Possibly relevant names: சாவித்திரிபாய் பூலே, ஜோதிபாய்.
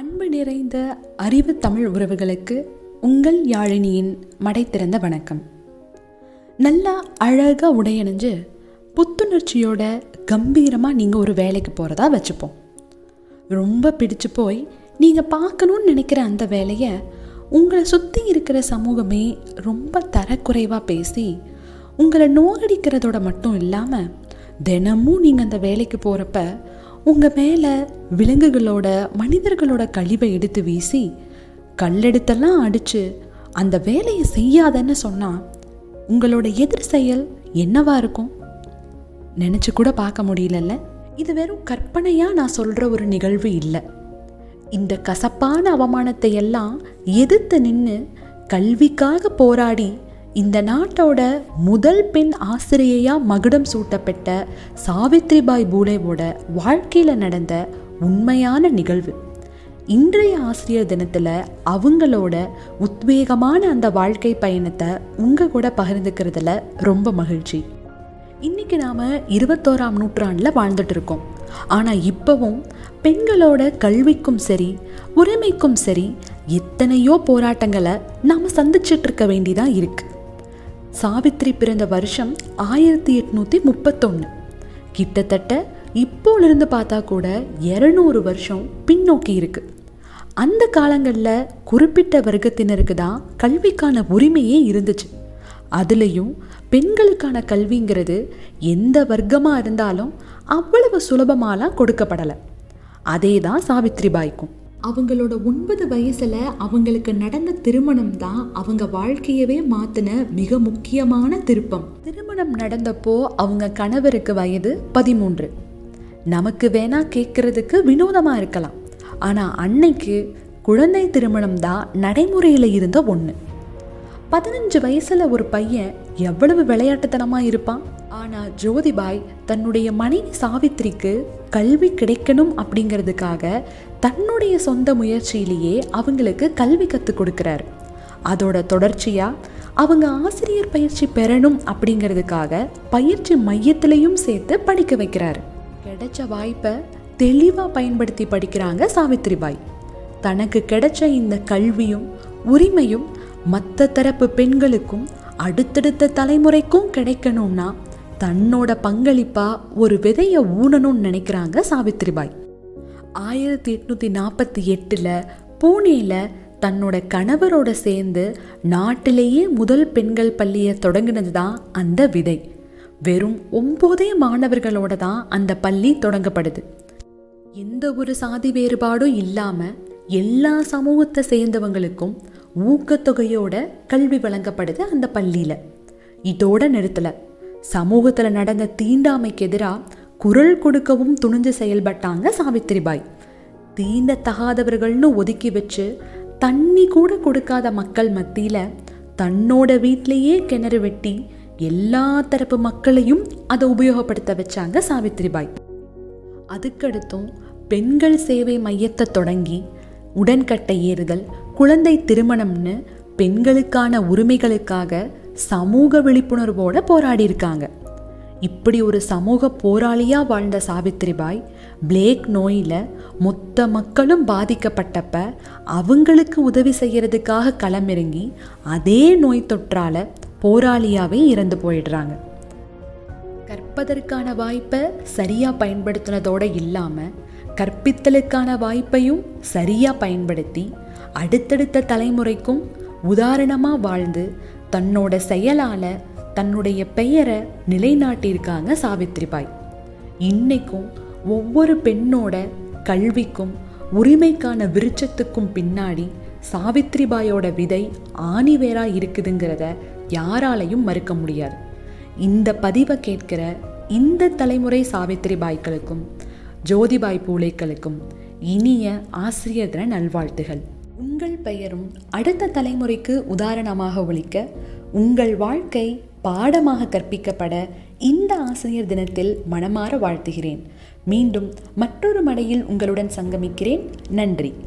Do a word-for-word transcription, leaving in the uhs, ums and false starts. அன்பு நிறைந்த அறிவு தமிழ் உறவுகளுக்கு உங்கள் யாழினியின் மடை திறந்த வணக்கம். நல்லா அழகாக உடையணிஞ்சு புத்துணர்ச்சியோட கம்பீரமாக நீங்கள் ஒரு வேலைக்கு போகிறதா வச்சுப்போம். ரொம்ப பிடிச்சு போய் நீங்கள் பார்க்கணுன்னு நினைக்கிற அந்த வேலையை உங்களை சுற்றி இருக்கிற சமூகமே ரொம்ப தரக்குறைவாக பேசி உங்களை நோகடிக்கிறதோட மட்டும் இல்லாமல், தினமும் நீங்கள் அந்த வேலைக்கு போகிறப்ப உங்கள் மேலே விலங்குகளோட மனிதர்களோட கழிவை எடுத்து வீசி கல்லெடுத்தெல்லாம் அடித்து அந்த வேலையை செய்யாதன்னு சொன்னால் உங்களோட எதிர் செயல் என்னவா இருக்கும்? நினச்சி கூட பார்க்க முடியலல்ல. இது வெறும் கற்பனையாக நான் சொல்கிற ஒரு நிகழ்வு இல்லை. இந்த கசப்பான அவமானத்தை எல்லாம் எதிர்த்து நின்று கல்விக்காக போராடி இந்த நாட்டோட முதல் பெண் ஆசிரியையாக மகுடம் சூட்டப்பட்ட சாவித்திரிபாய் பூலேவோட வாழ்க்கையில் நடந்த உண்மையான நிகழ்வு. இன்றைய ஆசிரியர் தினத்தில் அவங்களோட உத்வேகமான அந்த வாழ்க்கை பயணத்தை உங்கள் கூட பகிர்ந்துக்கிறதுல ரொம்ப மகிழ்ச்சி. இன்றைக்கி நாம் இருபத்தோராம் நூற்றாண்டில் வாழ்ந்துட்டுருக்கோம். ஆனால் இப்போவும் பெண்களோட கல்விக்கும் சரி உரிமைக்கும் சரி எத்தனையோ போராட்டங்களை நாம் சந்திச்சிட்ருக்க வேண்டியதாக இருக்குது. சாவித்திரி பிறந்த வருஷம் ஆயிரத்தி எட்நூற்றி முப்பத்தொன்று. கிட்டத்தட்ட இப்போலிருந்து பார்த்தா கூட இரநூறு வருஷம் பின்னோக்கி இருக்குது. அந்த காலங்களில் குறிப்பிட்ட வர்க்கத்தினருக்கு தான் கல்விக்கான உரிமையே இருந்துச்சு. அதுலேயும் பெண்களுக்கான கல்விங்கிறது எந்த வர்க்கமாக இருந்தாலும் அவ்வளவு சுலபமாலாம் கொடுக்கப்படலை. அதே தான் சாவித்திரிபாய்க்கும். அவங்களோட ஒன்பது வயசில் அவங்களுக்கு நடந்த திருமணம் தான் அவங்க வாழ்க்கையவே மாற்றின மிக முக்கியமான திருப்பம். திருமணம் நடந்தப்போ அவங்க கணவருக்கு வயது பதிமூன்று. நமக்கு வேணா கேட்கறதுக்கு வினோதமாக இருக்கலாம், ஆனால் அன்னைக்கு குழந்தை திருமணம் தான் நடைமுறையில் இருந்த ஒன்று. பதினஞ்சு வயசில் ஒரு பையன் எவ்வளவு விளையாட்டுத்தனமாக இருப்பான். ஆனால் ஜோதிபாய் தன்னுடைய மனைவி சாவித்திரிக்கு கல்வி கிடைக்கணும் அப்படிங்கிறதுக்காக தன்னுடைய சொந்த முயற்சியிலேயே அவங்களுக்கு கல்வி கற்றுக் கொடுக்குறாரு. அதோட தொடர்ச்சியாக அவங்க ஆசிரியர் பயிற்சி பெறணும் அப்படிங்கிறதுக்காக பயிற்சி மையத்திலையும் சேர்த்து படிக்க வைக்கிறாரு. கிடைச்ச வாய்ப்பை தெளிவாக பயன்படுத்தி படிக்கிறாங்க சாவித்திரிபாய். தனக்கு கிடைச்ச இந்த கல்வியும் உரிமையும் மற்ற தரப்பு பெண்களுக்கும் அடுத்தடுத்த தலைமுறைக்கும் கிடைக்கணும்னா தன்னோட பங்களிப்பாக ஒரு விதையை ஊனணும்னு நினைக்கிறாங்க சாவித்திரிபாய். ஆயிரத்தி எட்நூற்றி நாற்பத்தி எட்டில் பூனேயில் தன்னோட கணவரோடு சேர்ந்து நாட்டிலேயே முதல் பெண்கள் பள்ளியை தொடங்கினது தான் அந்த விதை. வெறும் ஒம்போதே மாணவர்களோடு தான் அந்த பள்ளி தொடங்கப்படுது. எந்த ஒரு சாதி வேறுபாடும் இல்லாமல் எல்லா சமூகத்தை சேர்ந்தவங்களுக்கும் ஊக்கத்தொகையோட கல்வி வழங்கப்படுது அந்த பள்ளியில். இதோட நிறுத்தலை, சமூகத்தில் நடந்த தீண்டாமைக்கு எதிராக குரல் கொடுக்கவும் துணிஞ்சு செயல்பட்டாங்க சாவித்திரிபாய். தீண்ட தகாதவர்கள்னு ஒதுக்கி வச்சு தண்ணி கூட கொடுக்காத மக்கள் மத்தியில் தன்னோட வீட்டிலையே கிணறு வெட்டி எல்லா தரப்பு மக்களையும் அதை உபயோகப்படுத்த வச்சாங்க சாவித்திரிபாய். அதுக்கடுத்தும் பெண்கள் சேவை மையத்தை தொடங்கி உடன்கட்டை ஏறுதல், குழந்தை திருமணம்னு பெண்களுக்கான உரிமைகளுக்காக சமூக விழிப்புணர்வோடு போராடி இருக்காங்க. இப்படி ஒரு சமூக போராளியாக வாழ்ந்த சாவித்திரிபாய் பிளேக் நோயில் மொத்த மக்களும் பாதிக்கப்பட்டப்ப அவங்களுக்கு உதவி செய்கிறதுக்காக களமிறங்கி அதே நோய் தொற்றால் போராளியாகவே இறந்து போயிடுறாங்க. கற்பதற்கான வாய்ப்பை சரியாக பயன்படுத்தினதோடு இல்லாமல் கற்பித்தலுக்கான வாய்ப்பையும் சரியாக பயன்படுத்தி அடுத்தடுத்த தலைமுறைக்கும் உதாரணமாக வாழ்ந்து தன்னோட செயலால் தன்னுடைய பெயரை நிலைநாட்டியிருக்காங்க சாவித்திரிபாய். இன்றைக்கும் ஒவ்வொரு பெண்ணோட கல்விக்கும் உரிமைக்கான விருட்சத்துக்கும் பின்னாடி சாவித்திரிபாயோட விதை ஆணிவேராக இருக்குதுங்கிறத யாராலையும் மறுக்க முடியாது. இந்த பதிவை கேட்கிற இந்த தலைமுறை சாவித்திரிபாய்களுக்கும் ஜோதிபாய் பூலேக்களுக்கும் இனிய ஆசிரியர் தின நல்வாழ்த்துகள். உங்கள் பெயரும் அடுத்த தலைமுறைக்கு உதாரணமாக ஒலிக்க, உங்கள் வாழ்க்கை பாடமாக கற்பிக்கப்பட இந்த ஆசிரியர் தினத்தில் மனமாற வாழ்த்துகிறேன். மீண்டும் மற்றொரு மடையில் உங்களுடன் சங்கமிக்கிறேன். நன்றி.